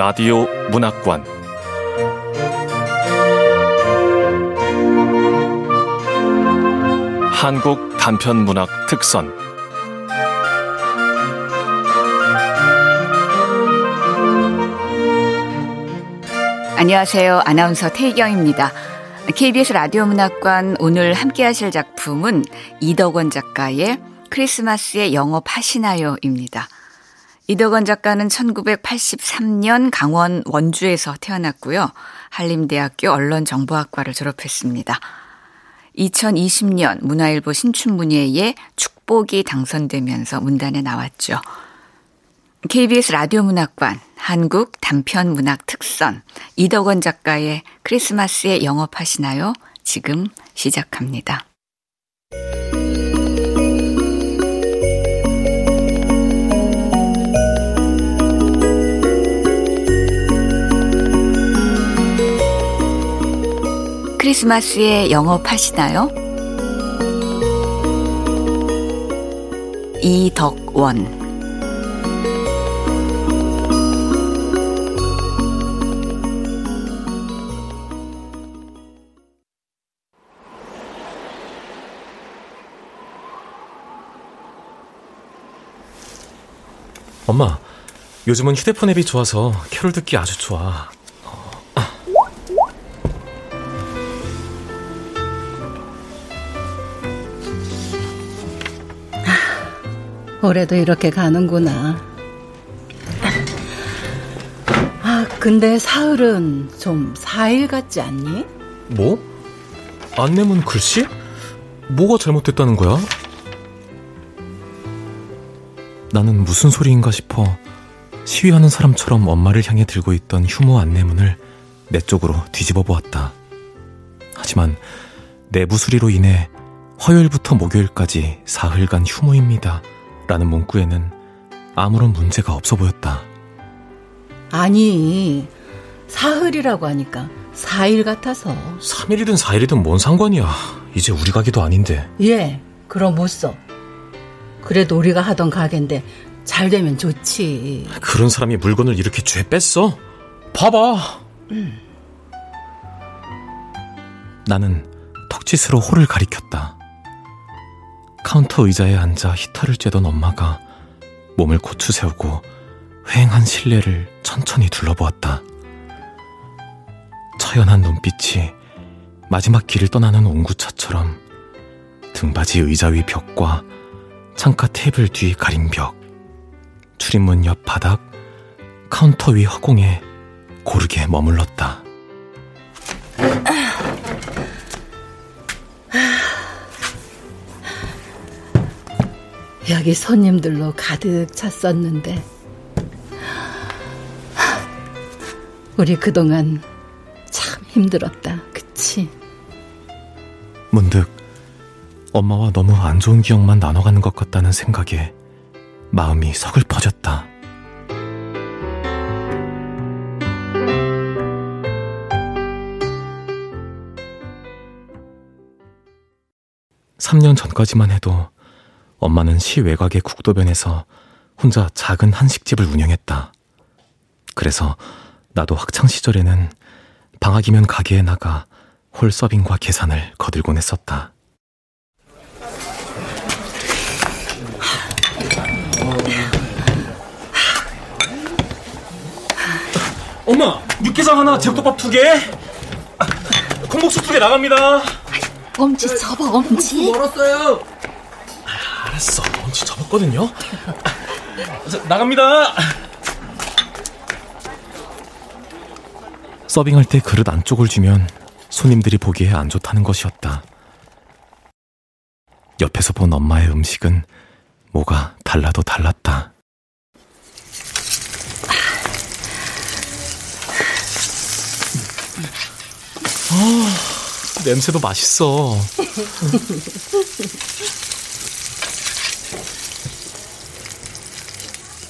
라디오 문학관, 한국 단편문학 특선, 안녕하세요. 아나운서 태희경입니다. KBS 라디오 문학관, 오늘 함께 하실 작품은 이덕원 작가의 크리스마스에 영업하시나요입니다. 이덕원 작가는 1983년 강원 원주에서 태어났고요. 한림대학교 언론정보학과를 졸업했습니다. 2020년 문화일보 신춘문예에 축복이 당선되면서 문단에 나왔죠. KBS 라디오 문학관, 한국 단편 문학 특선, 이덕원 작가의 크리스마스에 영업하시나요? 지금 시작합니다. 크리스마스에 영업하시나요? 이덕원. 엄마, 요즘은 휴대폰 앱이 좋아서 캐롤 듣기 아주 좋아. 올해도 이렇게 가는구나. 근데 사흘은 좀 사일 같지 않니? 뭐? 안내문 글씨? 뭐가 잘못됐다는 거야? 나는 무슨 소리인가 싶어 시위하는 사람처럼 엄마를 향해 들고 있던 휴무 안내문을 내 쪽으로 뒤집어 보았다. 하지만 내부 수리로 인해 화요일부터 목요일까지 사흘간 휴무입니다 라는 문구에는 아무런 문제가 없어 보였다. 아니, 사흘이라고 하니까 4일 같아서. 3일이든 4일이든 뭔 상관이야. 이제 우리 가게도 아닌데. 예, 그럼 못 써. 그래도 우리가 하던 가게인데 잘 되면 좋지. 그런 사람이 물건을 이렇게 죄 뺐어? 봐봐. 나는 턱짓으로 호를 가리켰다. 카운터 의자에 앉아 히터를 쬐던 엄마가 몸을 고추 세우고 휑한 실내를 천천히 둘러보았다. 처연한 눈빛이 마지막 길을 떠나는 옹구차처럼 등받이 의자 위 벽과 창가 테이블 뒤 가린 벽, 출입문 옆 바닥, 카운터 위 허공에 고르게 머물렀다. 여기 손님들로 가득 찼었는데 우리 그동안 참 힘들었다, 그치? 문득 엄마와 너무 안 좋은 기억만 나눠가는 것 같다는 생각에 마음이 서글퍼졌다. (목소리) 3년 전까지만 해도 엄마는 시외곽의 국도변에서 혼자 작은 한식집을 운영했다. 그래서 나도 학창시절에는 방학이면 가게에 나가 홀 서빙과 계산을 거들곤 했었다. 엄마, 육개장 하나, 제육덮밥 2개, 콩국수 2개 나갑니다. 엄지 접어, 엄지. 멀었어요. 알았어, 엄지 접었거든요. 나갑니다. 서빙할 때 그릇 안쪽을 주면 손님들이 보기에 안 좋다는 것이었다. 옆에서 본 엄마의 음식은 뭐가 달라도 달랐다. 냄새도 맛있어.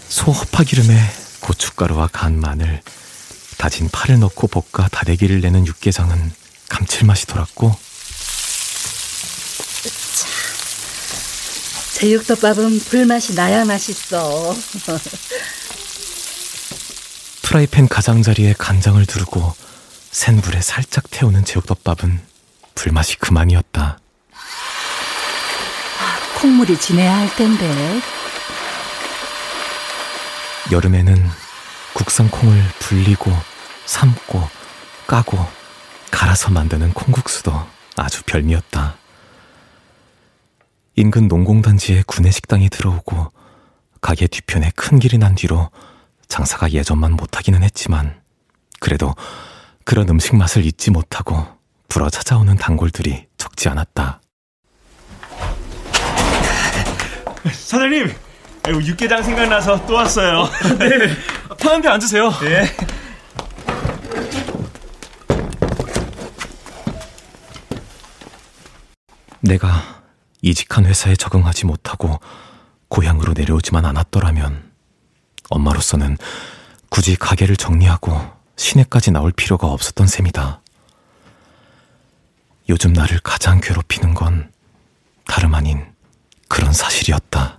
소 허파기름에 고춧가루와 간, 마늘, 다진 파를 넣고 볶아 다대기를 내는 육개장은 감칠맛이 돌았고, 제육덮밥은 불맛이 나야 맛있어. 프라이팬 가장자리에 간장을 두르고 센 불에 살짝 태우는 제육덮밥은 불맛이 그만이었다. 콧물이 지내야 할 텐데. 여름에는 국산 콩을 불리고 삶고 까고 갈아서 만드는 콩국수도 아주 별미였다. 인근 농공단지의 구내식당이 들어오고 가게 뒤편에 큰 길이 난 뒤로 장사가 예전만 못하기는 했지만 그래도 그런 음식 맛을 잊지 못하고 불어 찾아오는 단골들이 적지 않았다. 사장님! 아이고, 육개장 생각나서 또 왔어요. 네. 파는 데 앉으세요. 네. 내가 이직한 회사에 적응하지 못하고 고향으로 내려오지만 않았더라면 엄마로서는 굳이 가게를 정리하고 시내까지 나올 필요가 없었던 셈이다. 요즘 나를 가장 괴롭히는 건 다름 아닌 그런 사실이었다.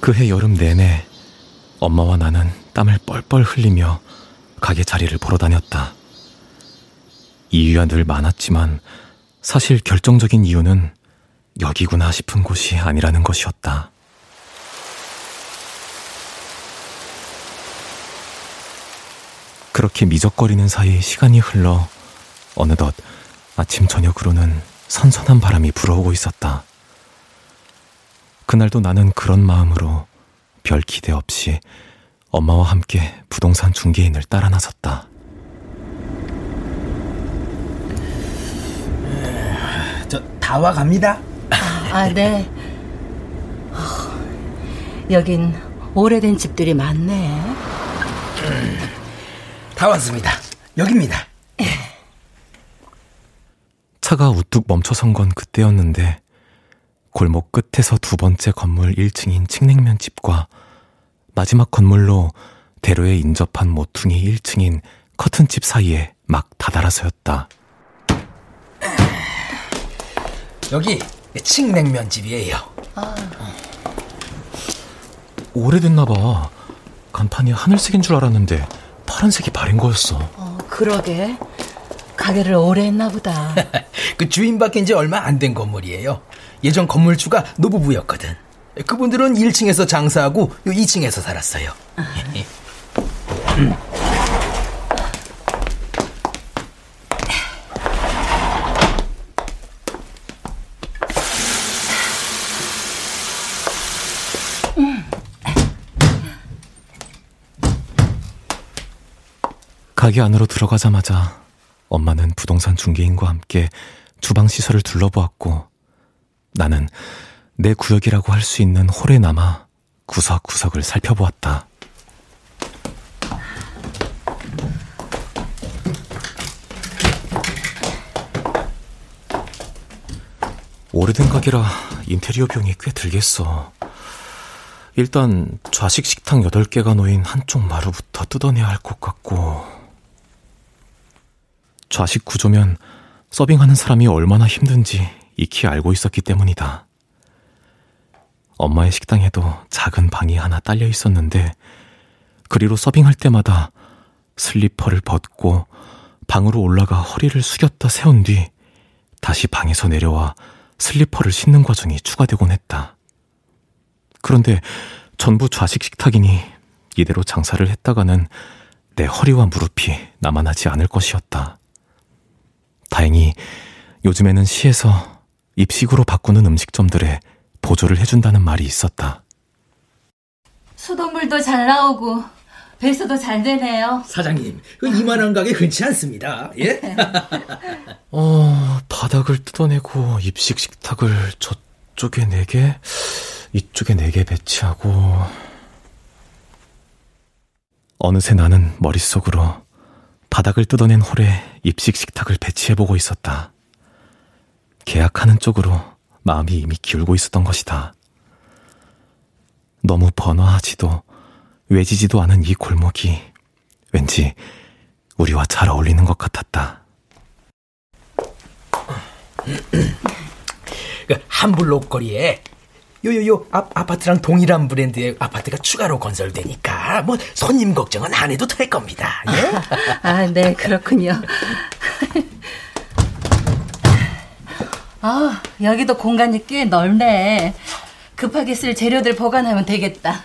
그해 여름 내내 엄마와 나는 땀을 뻘뻘 흘리며 가게 자리를 보러 다녔다. 이유야 늘 많았지만 사실 결정적인 이유는 여기구나 싶은 곳이 아니라는 것이었다. 그렇게 미적거리는 사이 시간이 흘러 어느덧 아침 저녁으로는 선선한 바람이 불어오고 있었다. 그날도 나는 그런 마음으로 별 기대 없이 엄마와 함께 부동산 중개인을 따라 나섰다. 저 다 와 갑니다. 네. 여긴 오래된 집들이 많네. 다 왔습니다. 여기입니다. 차가 우뚝 멈춰선 건 그때였는데 골목 끝에서 두 번째 건물 1층인 칡냉면 집과 마지막 건물로 대로에 인접한 모퉁이 1층인 커튼집 사이에 막 다다라서였다. 여기 칡냉면 집이에요. 오래됐나 봐. 간판이 하늘색인 줄 알았는데 파란색이 바랜 거였어. 그러게. 가게를 오래 했나 보다. 그 주인 바뀐 지 얼마 안 된 건물이에요. 예전 건물주가 노부부였거든. 그분들은 1층에서 장사하고 2층에서 살았어요. 가게 안으로 들어가자마자 엄마는 부동산 중개인과 함께 주방 시설을 둘러보았고 나는 내 구역이라고 할 수 있는 홀에 남아 구석구석을 살펴보았다. 오래된 가게라 인테리어 비용이 꽤 들겠어. 일단 좌식 식탁 8개가 놓인 한쪽 마루부터 뜯어내야 할 것 같고, 좌식 구조면 서빙하는 사람이 얼마나 힘든지 익히 알고 있었기 때문이다. 엄마의 식당에도 작은 방이 하나 딸려 있었는데 그리로 서빙할 때마다 슬리퍼를 벗고 방으로 올라가 허리를 숙였다 세운 뒤 다시 방에서 내려와 슬리퍼를 신는 과정이 추가되곤 했다. 그런데 전부 좌식 식탁이니 이대로 장사를 했다가는 내 허리와 무릎이 남아나지 않을 것이었다. 다행히 요즘에는 시에서 입식으로 바꾸는 음식점들에 보조를 해준다는 말이 있었다. 수돗물도 잘 나오고 배수도 잘 되네요. 사장님, 이만한 가게 흔치 않습니다. 예? 바닥을 뜯어내고 입식 식탁을 저쪽에 4개, 이쪽에 4개 배치하고. 어느새 나는 머릿속으로 바닥을 뜯어낸 홀에 입식 식탁을 배치해보고 있었다. 계약하는 쪽으로 마음이 이미 기울고 있었던 것이다. 너무 번화하지도 외지지도 않은 이 골목이 왠지 우리와 잘 어울리는 것 같았다. 그 한 블록 거리에 요요요 아파트랑 동일한 브랜드의 아파트가 추가로 건설되니까 뭐 손님 걱정은 안 해도 될 겁니다. 예? 아, 네, 그렇군요. 아, 여기도 공간이 꽤 넓네. 급하게 쓸 재료들 보관하면 되겠다.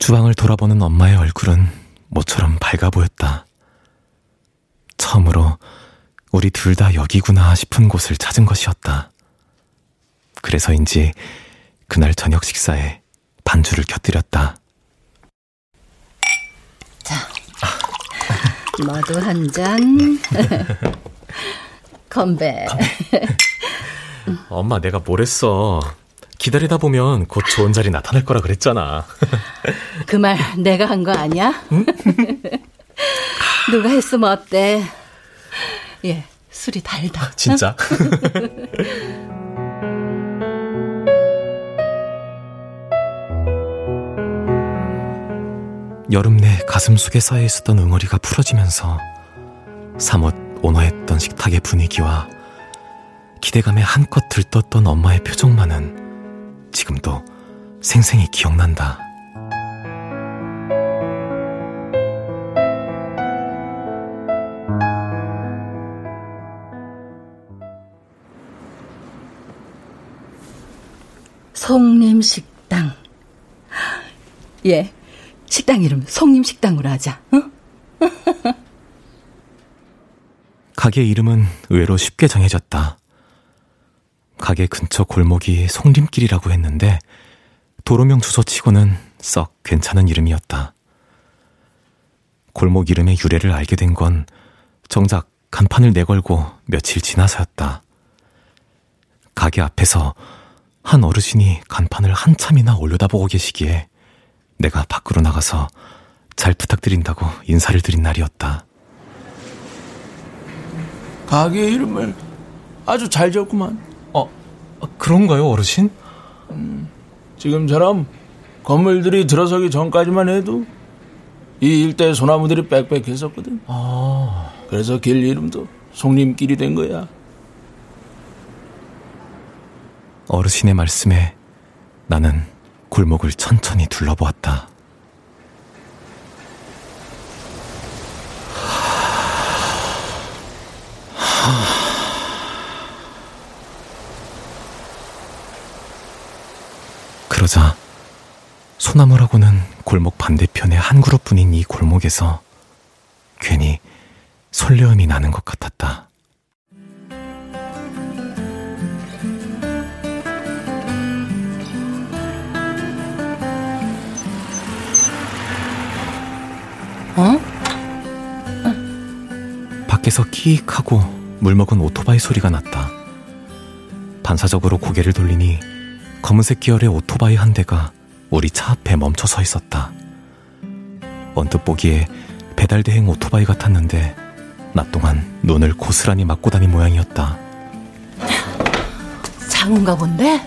주방을 돌아보는 엄마의 얼굴은 모처럼 밝아 보였다. 처음으로 우리 둘 다 여기구나 싶은 곳을 찾은 것이었다. 그래서인지 그날 저녁 식사에 반주를 곁들였다. 자, 너도 한 잔. 건배. 엄마, 내가 뭘 했어. 기다리다 보면 곧 좋은 자리 나타날 거라 그랬잖아. 그 말 내가 한 거 아니야? 응? 누가 했으면 어때? 예, 술이 달다. 진짜? 여름 내 가슴 속에 쌓여있었던 응어리가 풀어지면서 사뭇 온화했던 식탁의 분위기와 기대감에 한껏 들떴던 엄마의 표정만은 지금도 생생히 기억난다. 송림식당. 예, 식당 이름 송림식당으로 하자. 응? 가게 이름은 의외로 쉽게 정해졌다. 가게 근처 골목이 송림길이라고 했는데 도로명 주소치고는 썩 괜찮은 이름이었다. 골목 이름의 유래를 알게 된 건 정작 간판을 내걸고 며칠 지나서였다. 가게 앞에서 한 어르신이 간판을 한참이나 올려다보고 계시기에 내가 밖으로 나가서 잘 부탁드린다고 인사를 드린 날이었다. 가게 이름을 아주 잘 지었구만. 그런가요, 어르신? 지금처럼 건물들이 들어서기 전까지만 해도 이 일대의 소나무들이 빽빽했었거든. 아. 그래서 길 이름도 송림길이 된 거야. 어르신의 말씀에 나는 골목을 천천히 둘러보았다. 그러자 소나무라고는 골목 반대편의 한 그룹뿐인 이 골목에서 괜히 설레음이 나는 것 같았다. 밖에서 끼익하고 물먹은 오토바이 소리가 났다. 반사적으로 고개를 돌리니 검은색 계열의 오토바이 한 대가 우리 차 앞에 멈춰 서 있었다. 언뜻 보기에 배달대행 오토바이 같았는데 낮 동안 눈을 고스란히 맞고 다닌 모양이었다. 장운가 본데?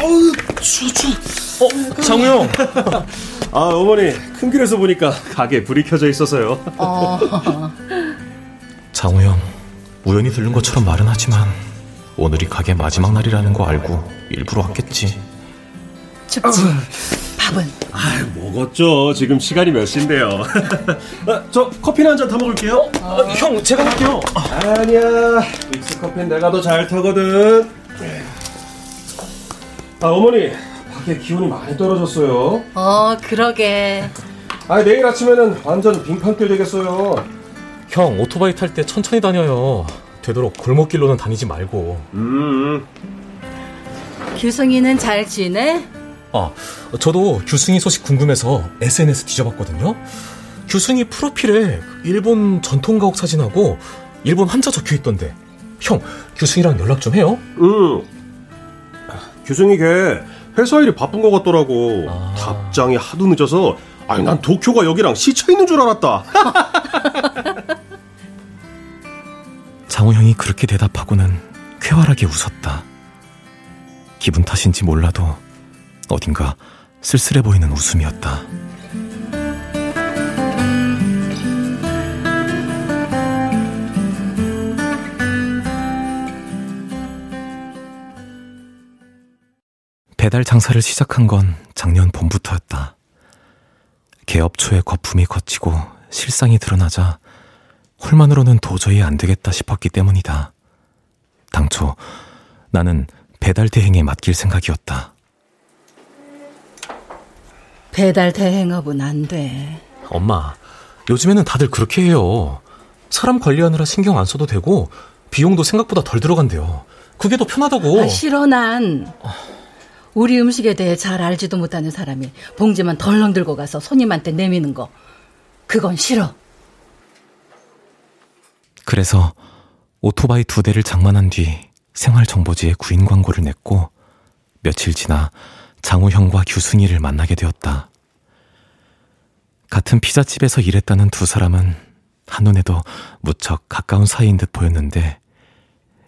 어우, 추워. 장우영. 아, 어머니, 큰 길에서 보니까 가게에 불이 켜져 있어서요. 장우영, 우연히 들른 것처럼 말은 하지만 오늘이 가게 마지막 날이라는 거 알고 일부러 왔겠지. 춥지? 밥은? 아유, 먹었죠. 지금 시간이 몇 시인데요. 저 커피나 한 잔 다 먹을게요. 형, 제가 먹을게요. 아니야, 믹스커피는 내가 더 잘 타거든. 아, 어머니, 기온이 많이 떨어졌어요. 그러게. 아, 내일 아침에는 완전 빙판길 되겠어요. 형, 오토바이 탈 때 천천히 다녀요. 되도록 골목길로는 다니지 말고. 규승이는 잘 지내? 아, 저도 규승이 소식 궁금해서 SNS 뒤져봤거든요. 규승이 프로필에 일본 전통가옥 사진하고 일본 한자 적혀있던데. 형, 규승이랑 연락 좀 해요. 규승이 걔 회사 일이 바쁜 것 같더라고. 답장이 하도 늦어서 난 도쿄가 여기랑 시차있는 줄 알았다. 장우 형이 그렇게 대답하고는 쾌활하게 웃었다. 기분 탓인지 몰라도 어딘가 쓸쓸해 보이는 웃음이었다. 배달 장사를 시작한 건 작년 봄부터였다. 개업 초에 거품이 거치고 실상이 드러나자 홀만으로는 도저히 안 되겠다 싶었기 때문이다. 당초 나는 배달 대행에 맡길 생각이었다. 배달 대행업은 안 돼. 엄마, 요즘에는 다들 그렇게 해요. 사람 관리하느라 신경 안 써도 되고 비용도 생각보다 덜 들어간대요. 그게 더 편하다고. 아, 싫어. 난 우리 음식에 대해 잘 알지도 못하는 사람이 봉지만 덜렁 들고 가서 손님한테 내미는 거, 그건 싫어. 그래서 오토바이 2대를 장만한 뒤 생활정보지에 구인 광고를 냈고, 며칠 지나 장우 형과 규순이를 만나게 되었다. 같은 피자집에서 일했다는 두 사람은 한눈에도 무척 가까운 사이인 듯 보였는데,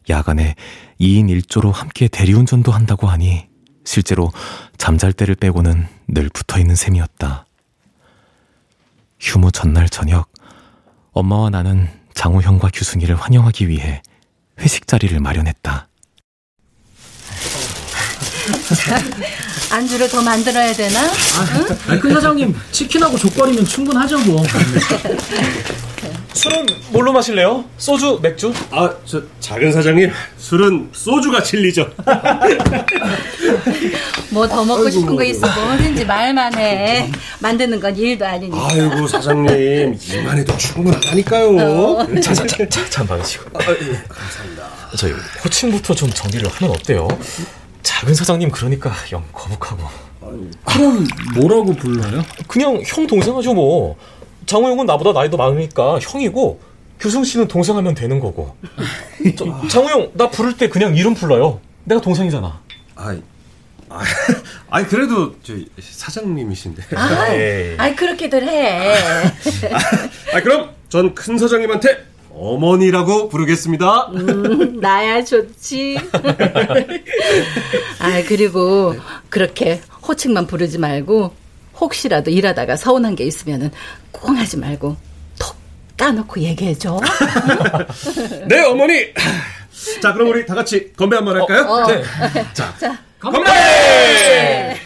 야간에 2인 1조로 함께 대리운전도 한다고 하니 실제로 잠잘 때를 빼고는 늘 붙어있는 셈이었다. 휴무 전날 저녁, 엄마와 나는 장우 형과 규순이를 환영하기 위해 회식 자리를 마련했다. 자, 안주를 더 만들어야 되나? 응? 큰 사장님, 치킨하고 족발이면 충분하죠 뭐. 술은 뭘로 마실래요? 소주, 맥주? 아, 저 작은 사장님, 술은 소주가 진리죠. 뭐 더 먹고 아이고, 싶은 거 있어 뭐든지 말만 해. 만드는 건 일도 아니니까. 아이고 사장님, 이만 해도 충분하다니까요. 잠 받으시고. 아, 예. 감사합니다. 저희 호칭부터 좀 정리를 하면 어때요? 작은 사장님 그러니까 영 거북하고. 그럼 뭐라고 불러요? 그냥 형 동생 하죠 뭐. 장우 형은 나보다 나이도 많으니까 형이고, 규승 씨는 동생 하면 되는 거고. 장우 형, 나 부를 때 그냥 이름 불러요. 내가 동생이잖아. 아이 그래도 저 사장님이신데. 아이 그렇게들 해. 그럼 전 큰 사장님한테 어머니라고 부르겠습니다. 나야 좋지. 그리고 그렇게 호칭만 부르지 말고, 혹시라도 일하다가 서운한 게 있으면은 꽁 하지 말고 톡 까놓고 얘기해줘. 네, 어머니. 자, 그럼 우리 다 같이 건배 한번 할까요? 네. 자, 건배!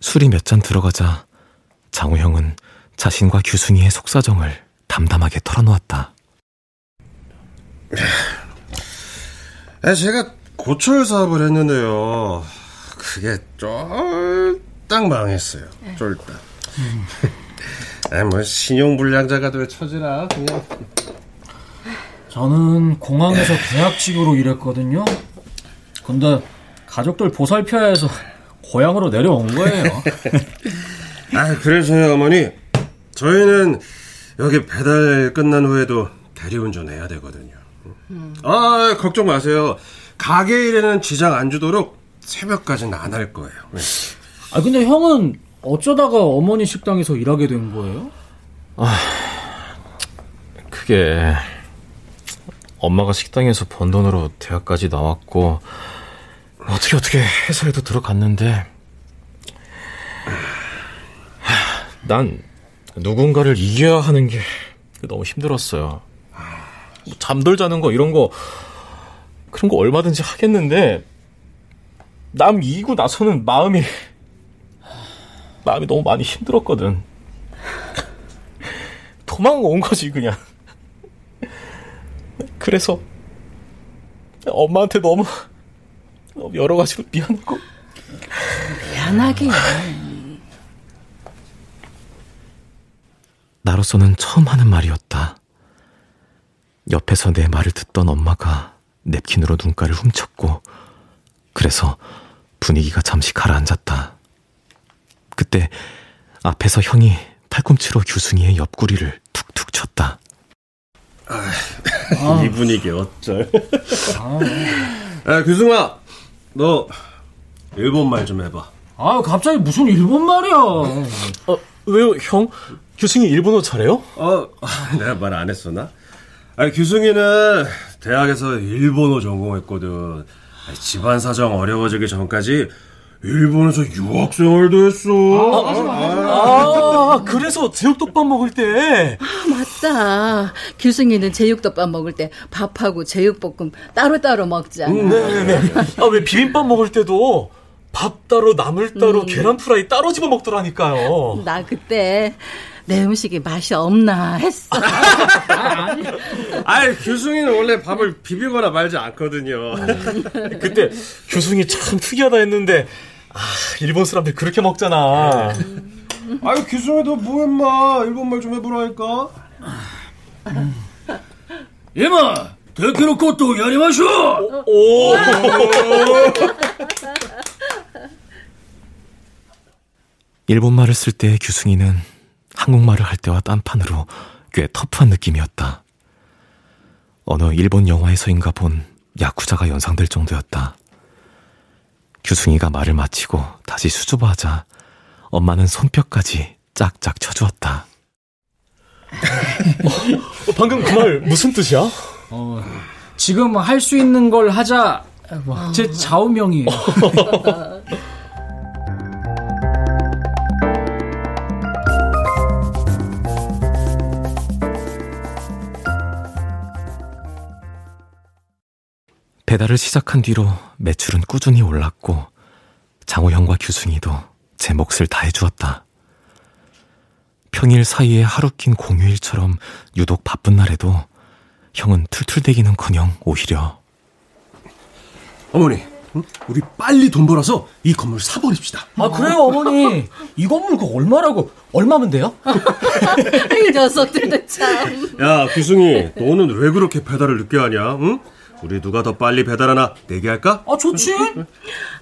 술이 몇 잔 들어가자 장우 형은 자신과 규순이의 속사정을 담담하게 털어놓았다. 제가 고철 사업을 했는데요. 그게 쫄딱 망했어요. 쫄딱. 신용불량자가 될 처지라 그냥. 저는 공항에서 계약직으로 일했거든요. 근데 가족들 보살펴야 해서 고향으로 내려온 거예요. 그래서요 어머니, 저희는 여기 배달 끝난 후에도 대리운전 해야 되거든요. 걱정 마세요. 가게 일에는 지장 안 주도록 새벽까지는 안 할 거예요. 네. 근데 형은 어쩌다가 어머니 식당에서 일하게 된 거예요? 그게 엄마가 식당에서 번 돈으로 대학까지 나왔고, 어떻게 회사에도 들어갔는데, 난 누군가를 이겨야 하는 게 너무 힘들었어요. 잠들 자는 거 이런 거, 그런 거 얼마든지 하겠는데, 남 이기고 나서는 마음이 너무 많이 힘들었거든. 도망 온 거지 그냥. 그래서 엄마한테 너무 여러 가지로 미안하고. 미안하긴. 나로서는 처음 하는 말이었다. 옆에서 내 말을 듣던 엄마가 냅킨으로 눈가를 훔쳤고, 그래서 분위기가 잠시 가라앉았다. 그때 앞에서 형이 팔꿈치로 규순이의 옆구리를 툭툭 쳤다. 이 분위기 어쩔. 규승아, 너 일본말 좀 해봐. 갑자기 무슨 일본말이야. 왜요 형? 규승이 일본어 잘해요? 내가 말 안 했었나? 아니, 규승이는 대학에서 일본어 전공했거든. 아니, 집안 사정 어려워지기 전까지 일본에서 유학생활도 했어. 그래서 제육덮밥 먹을 때. 아, 맞다. 규승이는 제육덮밥 먹을 때 밥하고 제육볶음 따로따로 먹잖아. 네네네. 아, 왜 비빔밥 먹을 때도 밥 따로, 나물 따로, 계란 프라이 따로 집어 먹더라니까요. 나 그때 내 음식이 맛이 없나 했어. 아니, 규승이는 원래 밥을 비비거나 말지 않거든요. 그때 규승이 참 특이하다 했는데, 아, 일본 사람들 그렇게 먹잖아. 아유, 규승이 너 뭐 임마, 일본말 좀 해보라니까. 이마, 데키노 것도 야리마쇼. 오. 일본말을 쓸 때 규승이는 한국말을 할 때와 딴판으로 꽤 터프한 느낌이었다. 어느 일본 영화에서인가 본 야쿠자가 연상될 정도였다. 규승이가 말을 마치고 다시 수줍어하자 엄마는 손뼉까지 짝짝 쳐주었다. 방금 그 말 무슨 뜻이야? 지금 할 수 있는 걸 하자. 제 좌우명이에요. 배달을 시작한 뒤로 매출은 꾸준히 올랐고 장호형과 규승이도 제 몫을 다해주었다. 평일 사이에 하루 낀 공휴일처럼 유독 바쁜 날에도 형은 툴툴대기는커녕 오히려 어머니, 응? 우리 빨리 돈 벌어서 이 건물 사버립시다. 아, 그래요 어머니. 이 건물 그 얼마라고, 얼마면 돼요? 이 녀석들도 참. 야, 규승이, 너는 왜 그렇게 배달을 늦게 하냐? 응? 우리 누가 더 빨리 배달하나 내기할까? 아, 좋지.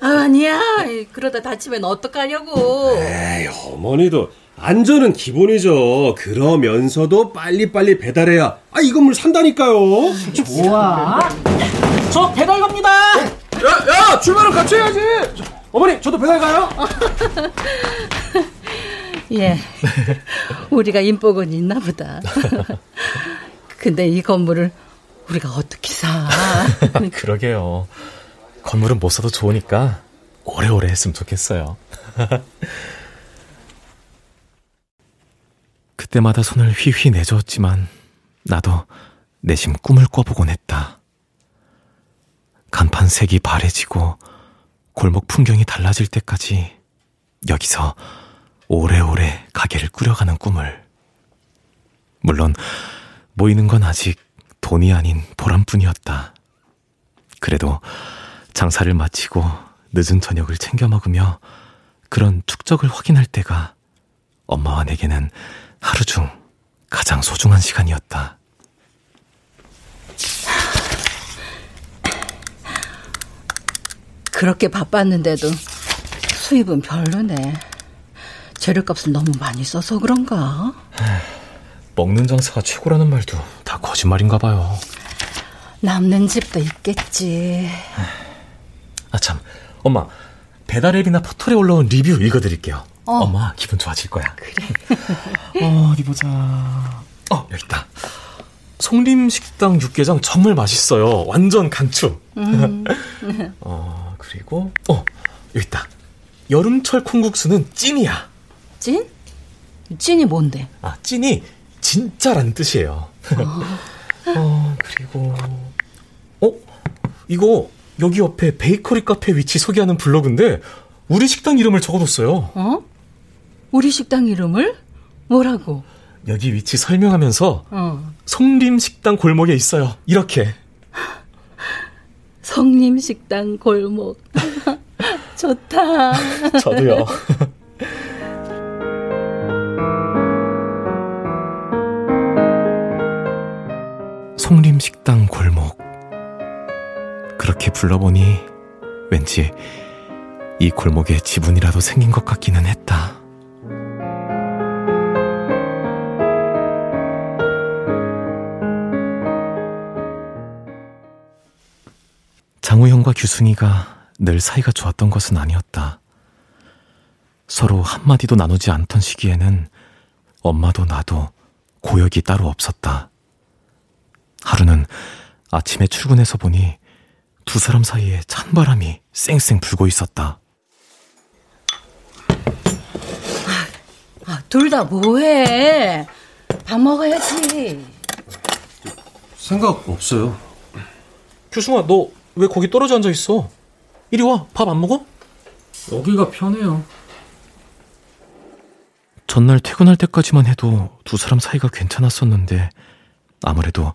아니야, 그러다 다치면 어떡하려고. 에이, 어머니도 안전은 기본이죠. 그러면서도 빨리빨리 배달해야 이 건물 산다니까요. 좋아. 저 배달 갑니다. 야, 출발을 같이 해야지. 어머니, 저도 배달 가요. 예, 우리가 인복은 있나 보다. 근데 이 건물을 우리가 어떻게 사? 그러게요. 건물은 못 사도 좋으니까 오래오래 했으면 좋겠어요. 그때마다 손을 휘휘 내저었지만 나도 내심 꿈을 꿔보곤 했다. 간판 색이 바래지고 골목 풍경이 달라질 때까지 여기서 오래오래 가게를 꾸려가는 꿈을. 물론 모이는 건 아직 돈이 아닌 보람뿐이었다. 그래도 장사를 마치고 늦은 저녁을 챙겨 먹으며 그런 축적을 확인할 때가 엄마와 내게는 하루 중 가장 소중한 시간이었다. 그렇게 바빴는데도 수입은 별로네. 재료값을 너무 많이 써서 그런가? 먹는 장사가 최고라는 말도 다 거짓말인가 봐요. 남는 집도 있겠지. 아, 참, 엄마, 배달 앱이나 포털에 올라온 리뷰 읽어드릴게요. 엄마 기분 좋아질 거야. 그래. 어디 보자. 여기 있다. 송림식당 육개장 정말 맛있어요. 완전 강추. 그리고 여기 있다. 여름철 콩국수는 찐이야. 찐? 찐이 뭔데? 아, 찐이 진짜라는 뜻이에요. 그리고 이거 여기 옆에 베이커리 카페 위치 소개하는 블로그인데 우리 식당 이름을 적어뒀어요. 어? 우리 식당 이름을? 뭐라고? 여기 위치 설명하면서 송림식당 골목에 있어요. 이렇게. 송림식당 골목. 좋다. 저도요. 송림식당 골목. 그렇게 불러보니 왠지 이 골목에 지분이라도 생긴 것 같기는 했다. 장우형과 규승이가 늘 사이가 좋았던 것은 아니었다. 서로 한마디도 나누지 않던 시기에는 엄마도 나도 고역이 따로 없었다. 하루는 아침에 출근해서 보니 두 사람 사이에 찬바람이 쌩쌩 불고 있었다. 둘 다 뭐해? 밥 먹어야지. 생각 없어요. 교승아, 너 왜 거기 떨어져 앉아있어? 이리 와, 밥 안 먹어? 여기가 편해요. 전날 퇴근할 때까지만 해도 두 사람 사이가 괜찮았었는데 아무래도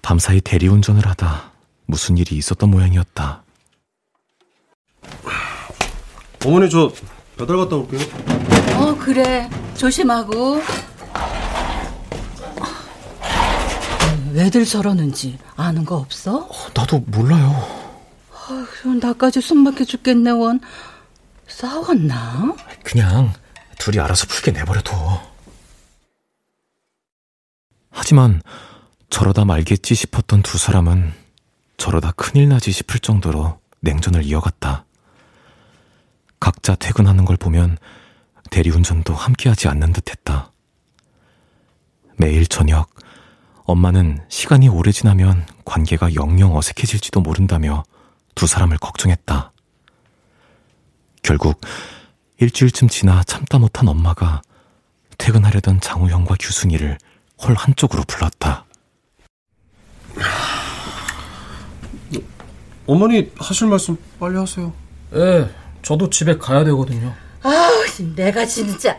밤사이 대리운전을 하다 무슨 일이 있었던 모양이었다. 어머니, 저 배달 갔다 올게요. 그래, 조심하고. 왜들 저러는지 아는 거 없어? 나도 몰라요. 나까지 숨막혀 죽겠네. 원 싸웠나? 그냥 둘이 알아서 풀게 내버려둬. 하지만 저러다 말겠지 싶었던 두 사람은 저러다 큰일 나지 싶을 정도로 냉전을 이어갔다. 각자 퇴근하는 걸 보면 대리운전도 함께하지 않는 듯했다. 매일 저녁 엄마는 시간이 오래 지나면 관계가 영영 어색해질지도 모른다며 두 사람을 걱정했다. 결국 일주일쯤 지나 참다 못한 엄마가 퇴근하려던 장우형과 규순이를 홀 한쪽으로 불렀다. 어머니, 하실 말씀 빨리 하세요. 예, 저도 집에 가야 되거든요. 아우, 내가 진짜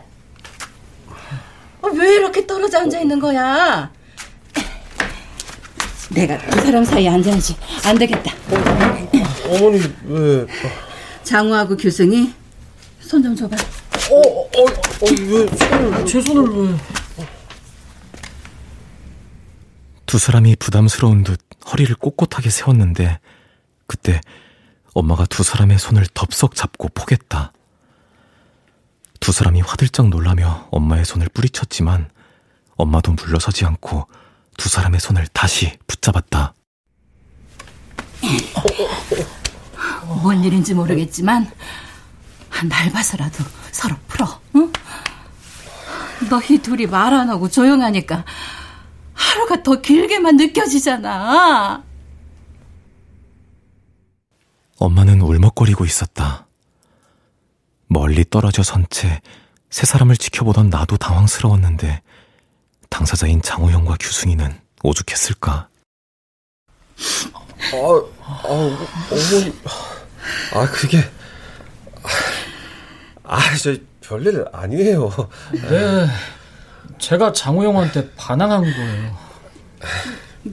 왜 이렇게 떨어져 앉아 있는 거야? 내가 두 사람 사이에 앉아야지. 안 되겠다. 어머니, 왜? 장우하고 교승이 손 좀 줘봐. 왜? 제 손을 왜? 두 사람이 부담스러운 듯 허리를 꼿꼿하게 세웠는데 그때 엄마가 두 사람의 손을 덥석 잡고 포겠다. 두 사람이 화들짝 놀라며 엄마의 손을 뿌리쳤지만 엄마도 물러서지 않고 두 사람의 손을 다시 붙잡았다. 뭔 일인지 모르겠지만 날 봐서라도 서로 풀어. 응? 너희 둘이 말 안 하고 조용하니까 하루가 더 길게만 느껴지잖아. 엄마는 울먹거리고 있었다. 멀리 떨어져 선 채 세 사람을 지켜보던 나도 당황스러웠는데 당사자인 장우형과 규순이는 오죽했을까. 어머니. 저 별일 아니에요. 네, 제가 장우형한테 반항한 거예요.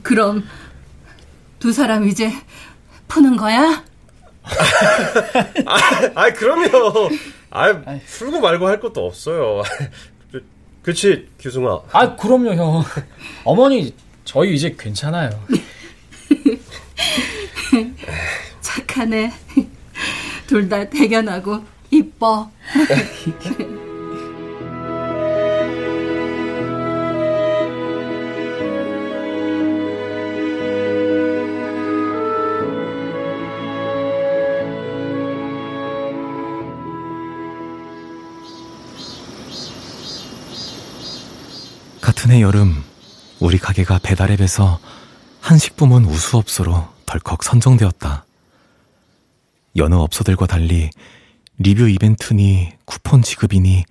그럼 두 사람 이제 푸는 거야? 그럼요. 풀고 말고 할 것도 없어요. 그치, 규승아? 그럼요, 형. 어머니, 저희 이제 괜찮아요. 착하네. 둘 다 대견하고 이뻐. 같은 해 여름, 우리 가게가 배달앱에서 한식 부문 우수업소로 덜컥 선정되었다. 여느 업소들과 달리 리뷰 이벤트니 쿠폰 지급이니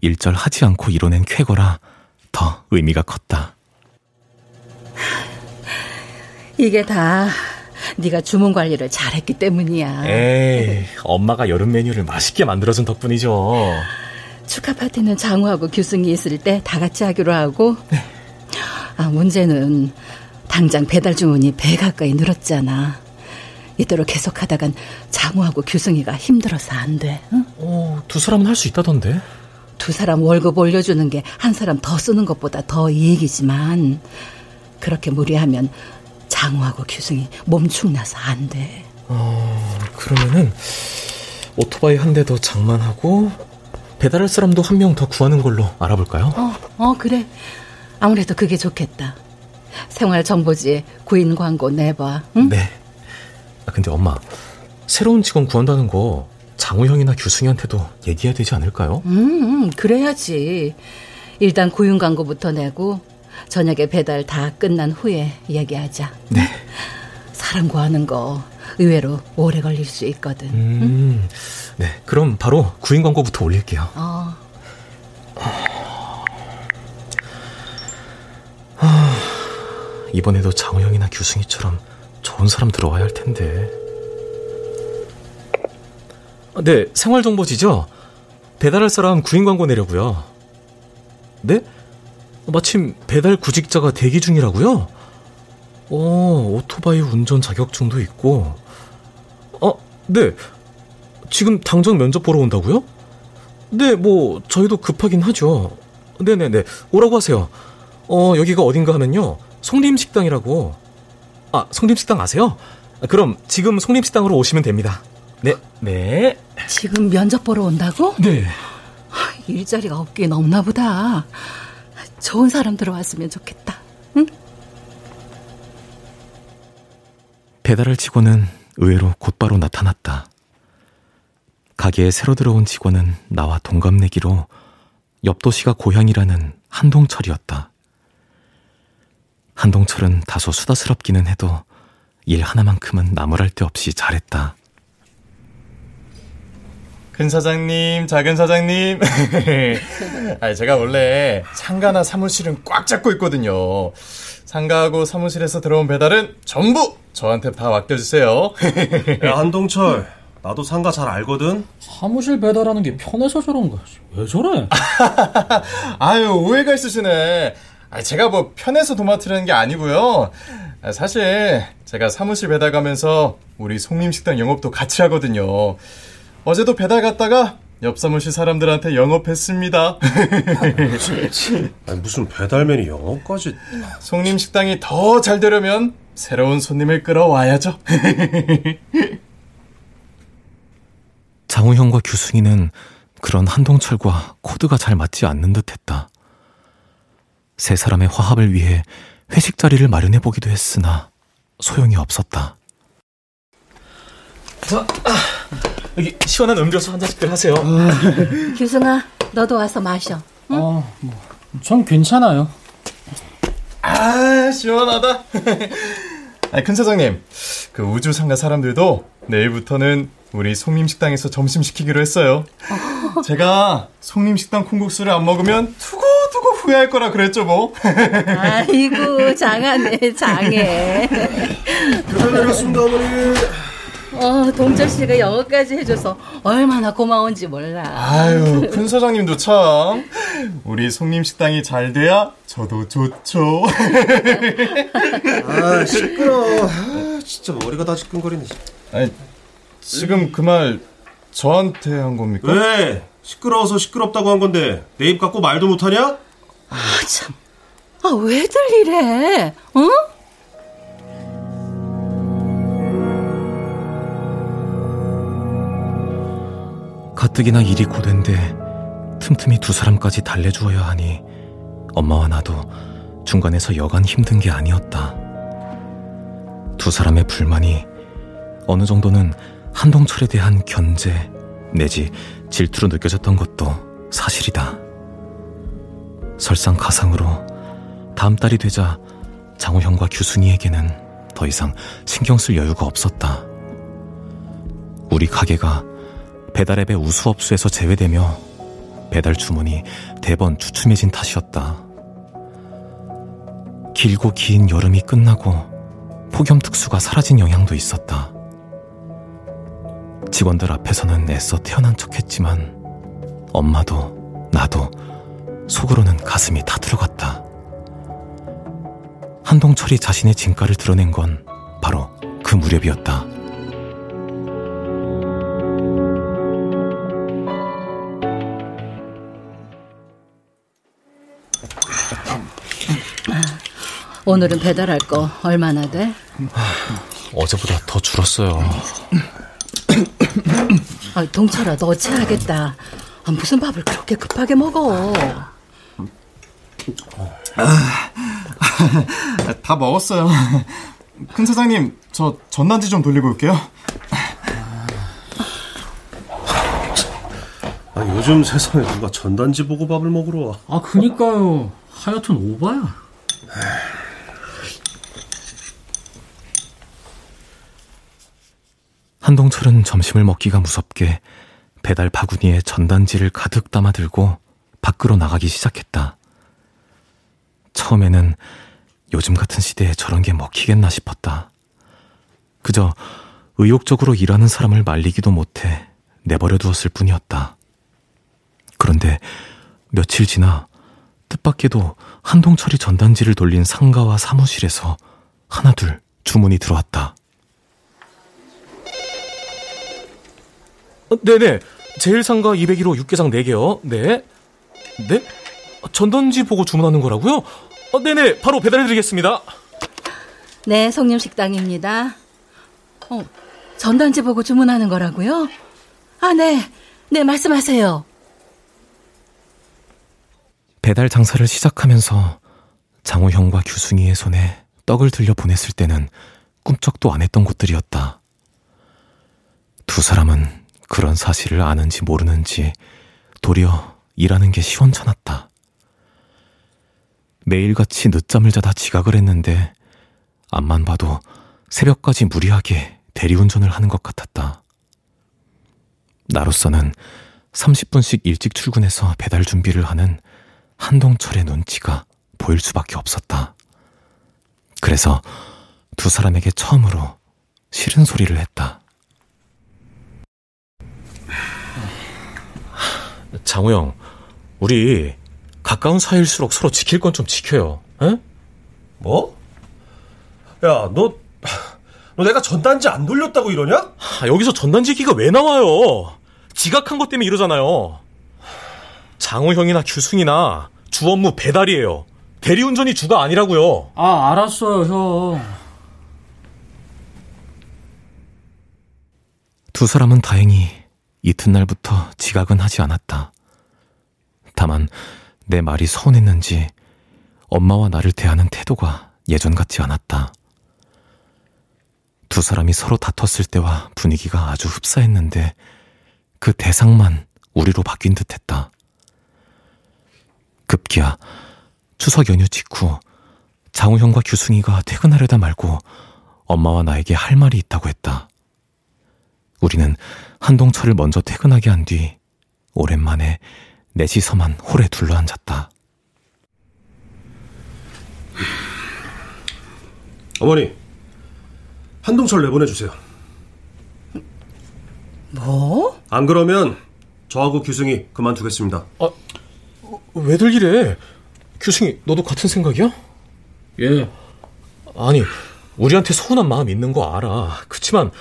일절 하지 않고 이뤄낸 쾌거라 더 의미가 컸다. 이게 다 네가 주문 관리를 잘했기 때문이야. 에이, 엄마가 여름 메뉴를 맛있게 만들어준 덕분이죠. 축하 파티는 장우하고 규승이 있을 때 다 같이 하기로 하고. 네. 문제는 당장 배달 주문이 배 가까이 늘었잖아. 이대로 계속하다간 장우하고 규승이가 힘들어서 안 돼. 응? 두 사람은 할 수 있다던데. 두 사람 월급 올려주는 게 한 사람 더 쓰는 것보다 더 이익이지만 그렇게 무리하면 장우하고 규승이 몸축나서 안 돼. 그러면은 오토바이 한 대 더 장만하고 배달할 사람도 한 명 더 구하는 걸로 알아볼까요? 그래. 아무래도 그게 좋겠다. 생활정보지에 구인 광고 내봐. 응? 네. 근데 엄마, 새로운 직원 구한다는 거 장우형이나 규승이한테도 얘기해야 되지 않을까요? 그래야지. 일단 고용 광고부터 내고 저녁에 배달 다 끝난 후에 얘기하자. 네. 사람 구하는 거 의외로 오래 걸릴 수 있거든. 응? 네, 그럼 바로 구인 광고부터 올릴게요. 이번에도 장우 형이나 규승이처럼 좋은 사람 들어와야 할 텐데. 네, 생활정보지죠? 배달할 사람 구인 광고 내려고요. 네? 마침 배달 구직자가 대기 중이라고요? 오토바이 운전 자격증도 있고. 네. 지금 당장 면접 보러 온다고요? 네, 뭐 저희도 급하긴 하죠. 네네네, 오라고 하세요. 여기가 어딘가 하면요, 송림식당이라고. 송림식당 아세요? 그럼 지금 송림식당으로 오시면 됩니다. 네. 지금 면접 보러 온다고? 네. 일자리가 없긴 없나 보다. 좋은 사람 들어왔으면 좋겠다. 응? 배달할 직원은 의외로 곧바로 나타났다. 가게에 새로 들어온 직원은 나와 동갑내기로 옆 도시가 고향이라는 한동철이었다. 한동철은 다소 수다스럽기는 해도 일 하나만큼은 나무랄 데 없이 잘했다. 큰 사장님, 작은 사장님. 제가 원래 상가나 사무실은 꽉 잡고 있거든요. 상가하고 사무실에서 들어온 배달은 전부 저한테 다 맡겨주세요. 야, 한동철, 나도 상가 잘 알거든. 사무실 배달하는 게 편해서 저런 거지. 왜 저래? 아유, 오해가 있으시네. 제가 뭐 편해서 도맡으라는 게 아니고요. 사실 제가 사무실 배달 가면서 우리 송림식당 영업도 같이 하거든요. 어제도 배달 갔다가 옆 사무실 사람들한테 영업했습니다. 무슨 배달맨이 영업까지. 송림식당이 더 잘 되려면 새로운 손님을 끌어와야죠. 장우형과 규승이는 그런 한동철과 코드가 잘 맞지 않는 듯했다. 세 사람의 화합을 위해 회식 자리를 마련해보기도 했으나 소용이 없었다. 여기 시원한 음료수 한 잔씩들 하세요. 규승아, 너도 와서 마셔. 응? 전 괜찮아요. 시원하다. 큰 사장님, 그 우주상가 사람들도 내일부터는 우리 송림식당에서 점심 시키기로 했어요. 제가 송림식당 콩국수를 안 먹으면 두고두고 후회할 거라 그랬죠 뭐. 아이고, 장하네, 장해. 고생하셨습니다, 어머니. 동철 씨가 영어까지 해줘서 얼마나 고마운지 몰라. 아유, 큰 사장님도 참. 우리 송림식당이 잘 돼야 저도 좋죠. 시끄러워. 진짜 머리가 다 지끈거리네. 아니, 지금 그 말 저한테 한 겁니까? 왜? 시끄러워서 시끄럽다고 한 건데 내 입 갖고 말도 못하냐? 참. 왜들 이래? 응? 가뜩이나 일이 고된데 틈틈이 두 사람까지 달래주어야 하니 엄마와 나도 중간에서 여간 힘든 게 아니었다. 두 사람의 불만이 어느 정도는 한동철에 대한 견제 내지 질투로 느껴졌던 것도 사실이다. 설상가상으로 다음 달이 되자 장우형과 규순이에게는 더 이상 신경 쓸 여유가 없었다. 우리 가게가 배달앱의 우수업수에서 제외되며 배달 주문이 대번 주춤해진 탓이었다. 길고 긴 여름이 끝나고 폭염특수가 사라진 영향도 있었다. 직원들 앞에서는 애써 태어난 척했지만 엄마도 나도 속으로는 가슴이 타들어갔다. 한동철이 자신의 진가를 드러낸 건 바로 그 무렵이었다. 오늘은 배달할 거 얼마나 돼? 어제보다 더 줄었어요. 동철아, 너 체하겠다. 무슨 밥을 그렇게 급하게 먹어? 다 먹었어요. 큰 사장님, 저 전단지 좀 돌리고 올게요. 요즘 세상에 누가 전단지 보고 밥을 먹으러 와. 아, 그니까요. 하여튼 오바야. 한동철은 점심을 먹기가 무섭게 배달 바구니에 전단지를 가득 담아들고 밖으로 나가기 시작했다. 처음에는 요즘 같은 시대에 저런 게 먹히겠나 싶었다. 그저 의욕적으로 일하는 사람을 말리기도 못해 내버려 두었을 뿐이었다. 그런데 며칠 지나 뜻밖에도 한동철이 전단지를 돌린 상가와 사무실에서 하나둘 주문이 들어왔다. 네네, 제일상가 201호 육개장 4개요. 네? 네? 전단지 보고 주문하는 거라고요? 네네, 바로 배달해드리겠습니다. 네, 송림식당입니다. 전단지 보고 주문하는 거라고요? 아, 네. 네, 말씀하세요. 배달 장사를 시작하면서 장우형과 규순이의 손에 떡을 들려 보냈을 때는 꿈쩍도 안 했던 곳들이었다. 두 사람은 그런 사실을 아는지 모르는지 도리어 일하는 게 시원찮았다. 매일같이 늦잠을 자다 지각을 했는데 앞만 봐도 새벽까지 무리하게 대리운전을 하는 것 같았다. 나로서는 30분씩 일찍 출근해서 배달 준비를 하는 한동철의 눈치가 보일 수밖에 없었다. 그래서 두 사람에게 처음으로 싫은 소리를 했다. 장우 형, 우리 가까운 사이일수록 서로 지킬 건 좀 지켜요. 에? 뭐? 야, 너 내가 전단지 안 돌렸다고 이러냐? 아, 여기서 전단지 얘기가 왜 나와요? 지각한 것 때문에 이러잖아요. 장우 형이나 규순이나 주 업무 배달이에요. 대리운전이 주가 아니라고요. 아, 알았어요, 형. 두 사람은 다행히 이튿날부터 지각은 하지 않았다. 다만 내 말이 서운했는지 엄마와 나를 대하는 태도가 예전 같지 않았다. 두 사람이 서로 다퉜을 때와 분위기가 아주 흡사했는데 그 대상만 우리로 바뀐 듯했다. 급기야 추석 연휴 직후 장우형과 규승이가 퇴근하려다 말고 엄마와 나에게 할 말이 있다고 했다. 우리는 한동철을 먼저 퇴근하게 한 뒤 오랜만에 넷이서만 홀에 둘러앉았다. 어머니, 한동철 내보내주세요. 뭐? 안 그러면 저하고 규승이 그만두겠습니다. 아, 왜들 이래? 규승이, 너도 같은 생각이야? 예. 아니, 우리한테 서운한 마음 있는 거 알아. 그치만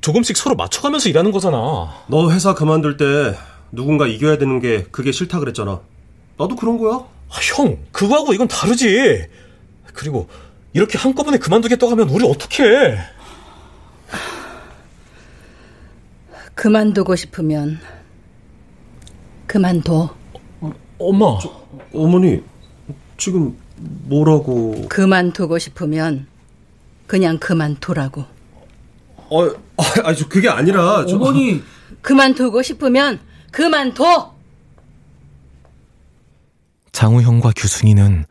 조금씩 서로 맞춰가면서 일하는 거잖아. 너 회사 그만둘 때 누군가 이겨야 되는 게 그게 싫다 그랬잖아. 나도 그런 거야. 아, 형, 그거하고 이건 다르지. 그리고 이렇게 한꺼번에 그만두겠다고 하면 우리 어떡해. 그만두고 싶으면 그만둬. 엄마. 어머니, 지금 뭐라고. 그만두고 싶으면 그냥 그만두라고. 그게 아니라. 어머니. 그만두고 싶으면 그만둬. 장우형과 규순이는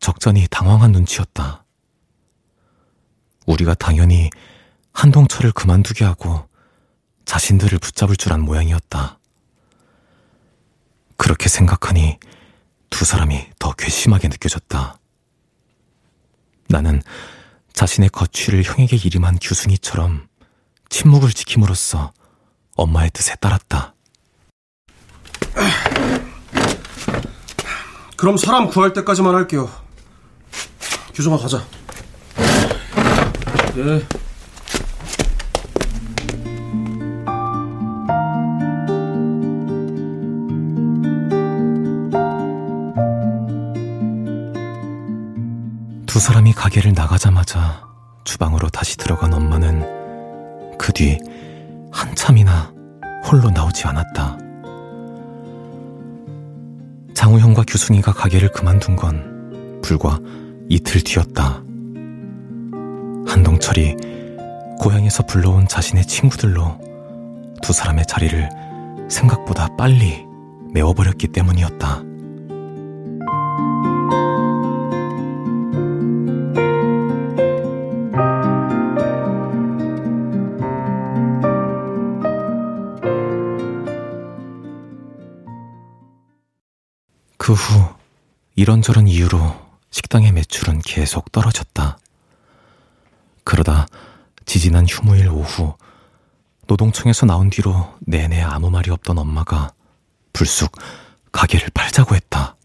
적잖이 당황한 눈치였다. 우리가 당연히 한동철을 그만두게 하고 자신들을 붙잡을 줄 안 모양이었다. 그렇게 생각하니 두 사람이 더 괘씸하게 느껴졌다. 나는 자신의 거취를 형에게 이름한 규순이처럼 침묵을 지킴으로써 엄마의 뜻에 따랐다. 그럼 사람 구할 때까지만 할게요. 규순아, 가자. 네. 두 사람이 가게를 나가자마자 주방으로 다시 들어간 엄마는 그 뒤 한참이나 홀로 나오지 않았다. 장우형과 규순이가 가게를 그만둔 건 불과 이틀 뒤였다. 한동철이 고향에서 불러온 자신의 친구들로 두 사람의 자리를 생각보다 빨리 메워버렸기 때문이었다. 그 후 이런저런 이유로 식당의 매출은 계속 떨어졌다. 그러다 지지난 휴무일 오후 노동청에서 나온 뒤로 내내 아무 말이 없던 엄마가 불쑥 가게를 팔자고 했다.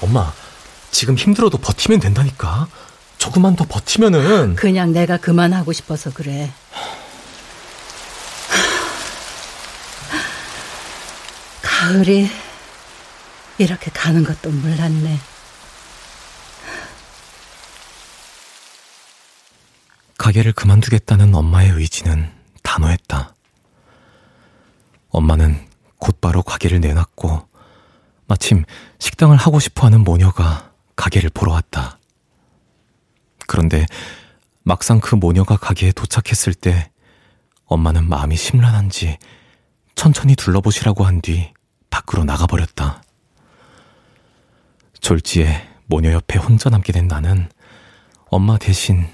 엄마, 지금 힘들어도 버티면 된다니까. 조금만 더 버티면은. 그냥 내가 그만하고 싶어서 그래. 가을이 이렇게 가는 것도 몰랐네. 가게를 그만두겠다는 엄마의 의지는 단호했다. 엄마는 곧바로 가게를 내놨고 마침 식당을 하고 싶어하는 모녀가 가게를 보러 왔다. 그런데 막상 그 모녀가 가게에 도착했을 때 엄마는 마음이 심란한지 천천히 둘러보시라고 한 뒤 밖으로 나가버렸다. 졸지에 모녀 옆에 혼자 남게 된 나는 엄마 대신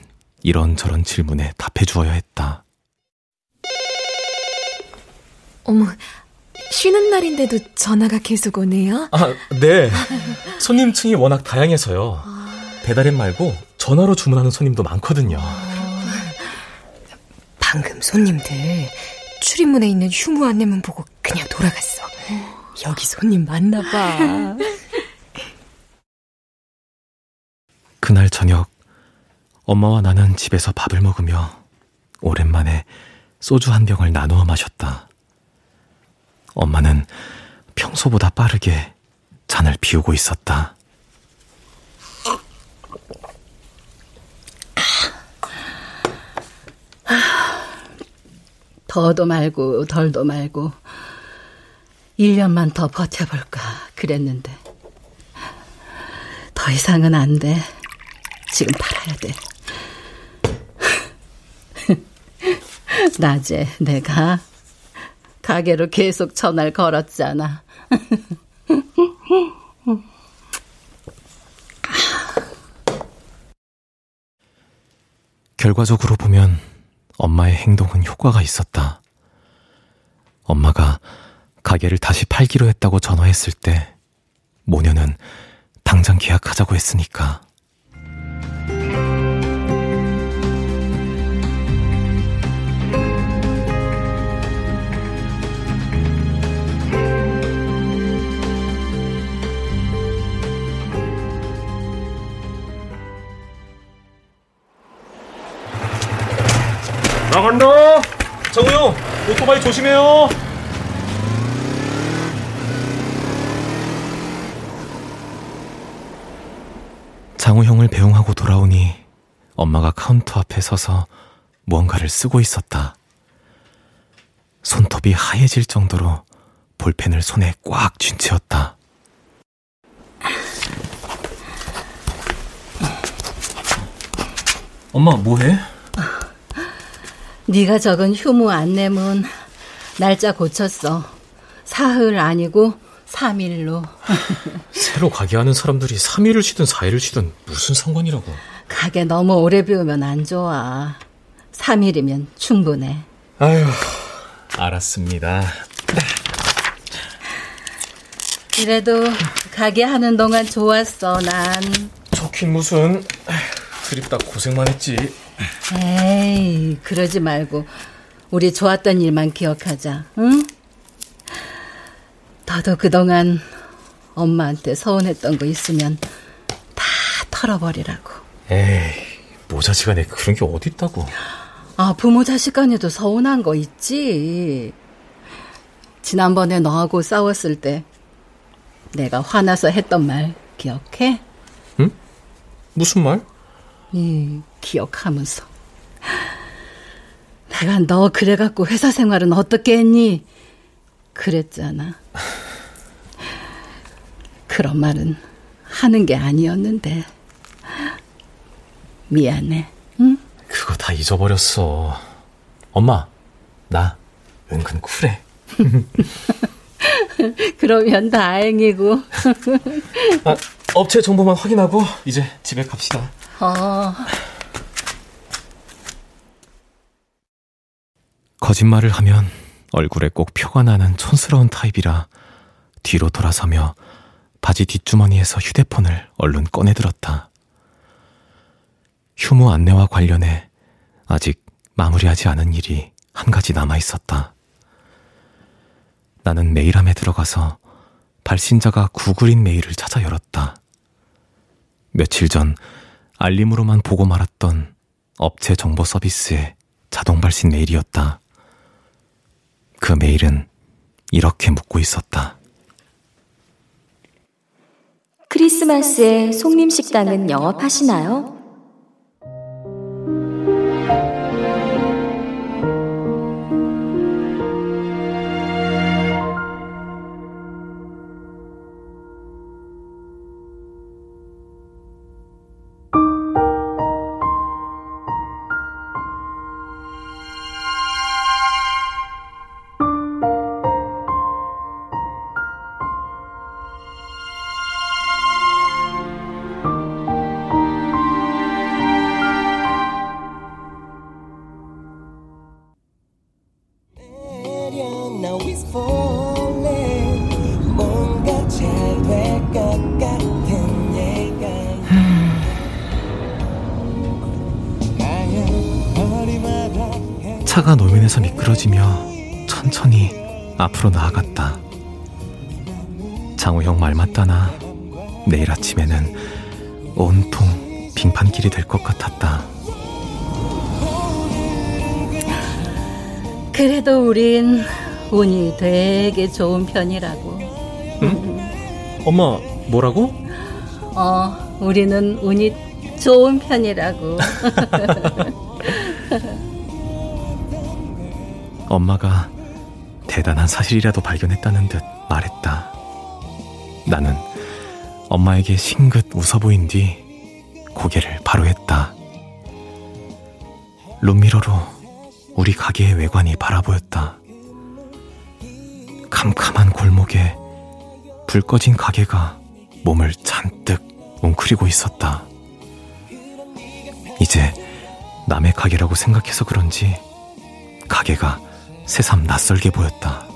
이런저런 질문에 답해주어야 했다. 어머, 쉬는 날인데도 전화가 계속 오네요? 아, 네. 손님층이 워낙 다양해서요. 배달앱 말고 전화로 주문하는 손님도 많거든요. 방금 손님들 출입문에 있는 휴무 안내문 보고 그냥 돌아갔어. 여기 손님 맞나 봐. 그날 저녁 엄마와 나는 집에서 밥을 먹으며 오랜만에 소주 한 병을 나누어 마셨다. 엄마는 평소보다 빠르게 잔을 비우고 있었다. 더도 말고 덜도 말고 1년만 더 버텨볼까 그랬는데 더 이상은 안 돼. 지금 팔아야 돼. 낮에 내가 가게로 계속 전화를 걸었잖아. 결과적으로 보면 엄마의 행동은 효과가 있었다. 엄마가 가게를 다시 팔기로 했다고 전화했을 때 모녀는 당장 계약하자고 했으니까. 나간다! 정우형, 오토바이 조심해요! 장우형을 배웅하고 돌아오니 엄마가 카운터 앞에 서서 무언가를 쓰고 있었다. 손톱이 하얘질 정도로 볼펜을 손에 꽉 쥔 채였다. 엄마, 뭐해? 네가 적은 휴무 안내문 날짜 고쳤어. 사흘 아니고 3일로. 새로 가게 하는 사람들이 3일을 쉬든 4일을 쉬든 무슨 상관이라고. 가게 너무 오래 비우면 안 좋아. 3일이면 충분해. 아휴, 알았습니다. 그래도 가게 하는 동안 좋았어. 난 좋긴 무슨. 그립다 고생만 했지. 에이, 그러지 말고 우리 좋았던 일만 기억하자. 응? 너도 그동안 엄마한테 서운했던 거 있으면 다 털어버리라고. 에이, 모자지간에 그런 게 어딨다고. 아, 부모 자식 간에도 서운한 거 있지. 지난번에 너하고 싸웠을 때 내가 화나서 했던 말 기억해? 응? 무슨 말? 기억하면서 내가 너 그래갖고 회사 생활은 어떻게 했니? 그랬잖아. 그런 말은 하는 게 아니었는데 미안해. 응? 그거 다 잊어버렸어. 엄마, 나 은근 쿨해. 그러면 다행이고. 아, 업체 정보만 확인하고 이제 집에 갑시다. 거짓말을 하면 얼굴에 꼭 표가 나는 촌스러운 타입이라 뒤로 돌아서며 바지 뒷주머니에서 휴대폰을 얼른 꺼내들었다. 휴무 안내와 관련해 아직 마무리하지 않은 일이 한 가지 남아있었다. 나는 메일함에 들어가서 발신자가 구글인 메일을 찾아 열었다. 며칠 전 알림으로만 보고 말았던 업체 정보 서비스의 자동 발신 메일이었다. 그 메일은 이렇게 묻고 있었다. 크리스마스에 송림식당은 영업하시나요? 차가 노면에서 미끄러지며 천천히 앞으로 나아갔다. 장우형 말 맞다나 내일 아침에는 온통 빙판길이 될 것 같았다. 그래도 우린 운이 되게 좋은 편이라고. 응? 엄마 뭐라고? 우리는 운이 좋은 편이라고. 엄마가 대단한 사실이라도 발견했다는 듯 말했다. 나는 엄마에게 싱긋 웃어 보인 뒤 고개를 바로 했다. 룸미러로 우리 가게의 외관이 바라보였다. 캄캄한 골목에 불 꺼진 가게가 몸을 잔뜩 웅크리고 있었다. 이제 남의 가게라고 생각해서 그런지 가게가 새삼 낯설게 보였다.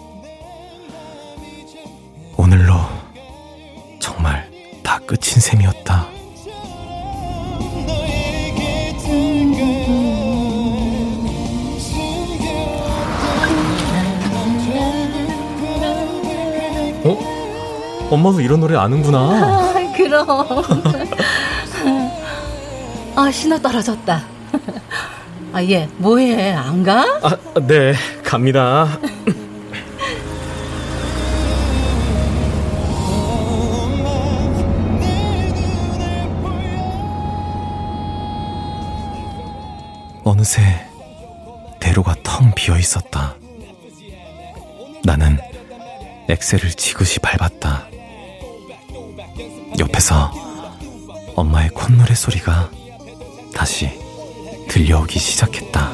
오늘로 정말 다 끝인 셈이었다. 어? 엄마도 이런 노래 아는구나. 아, 그럼. 아, 신호 떨어졌다. 아, 예, 뭐해, 안 가? 아, 네, 갑니다. 어느새 대로가 텅 비어 있었다. 나는 엑셀을 지그시 밟았다. 옆에서 엄마의 콧노래 소리가 다시 들려오기 시작했다.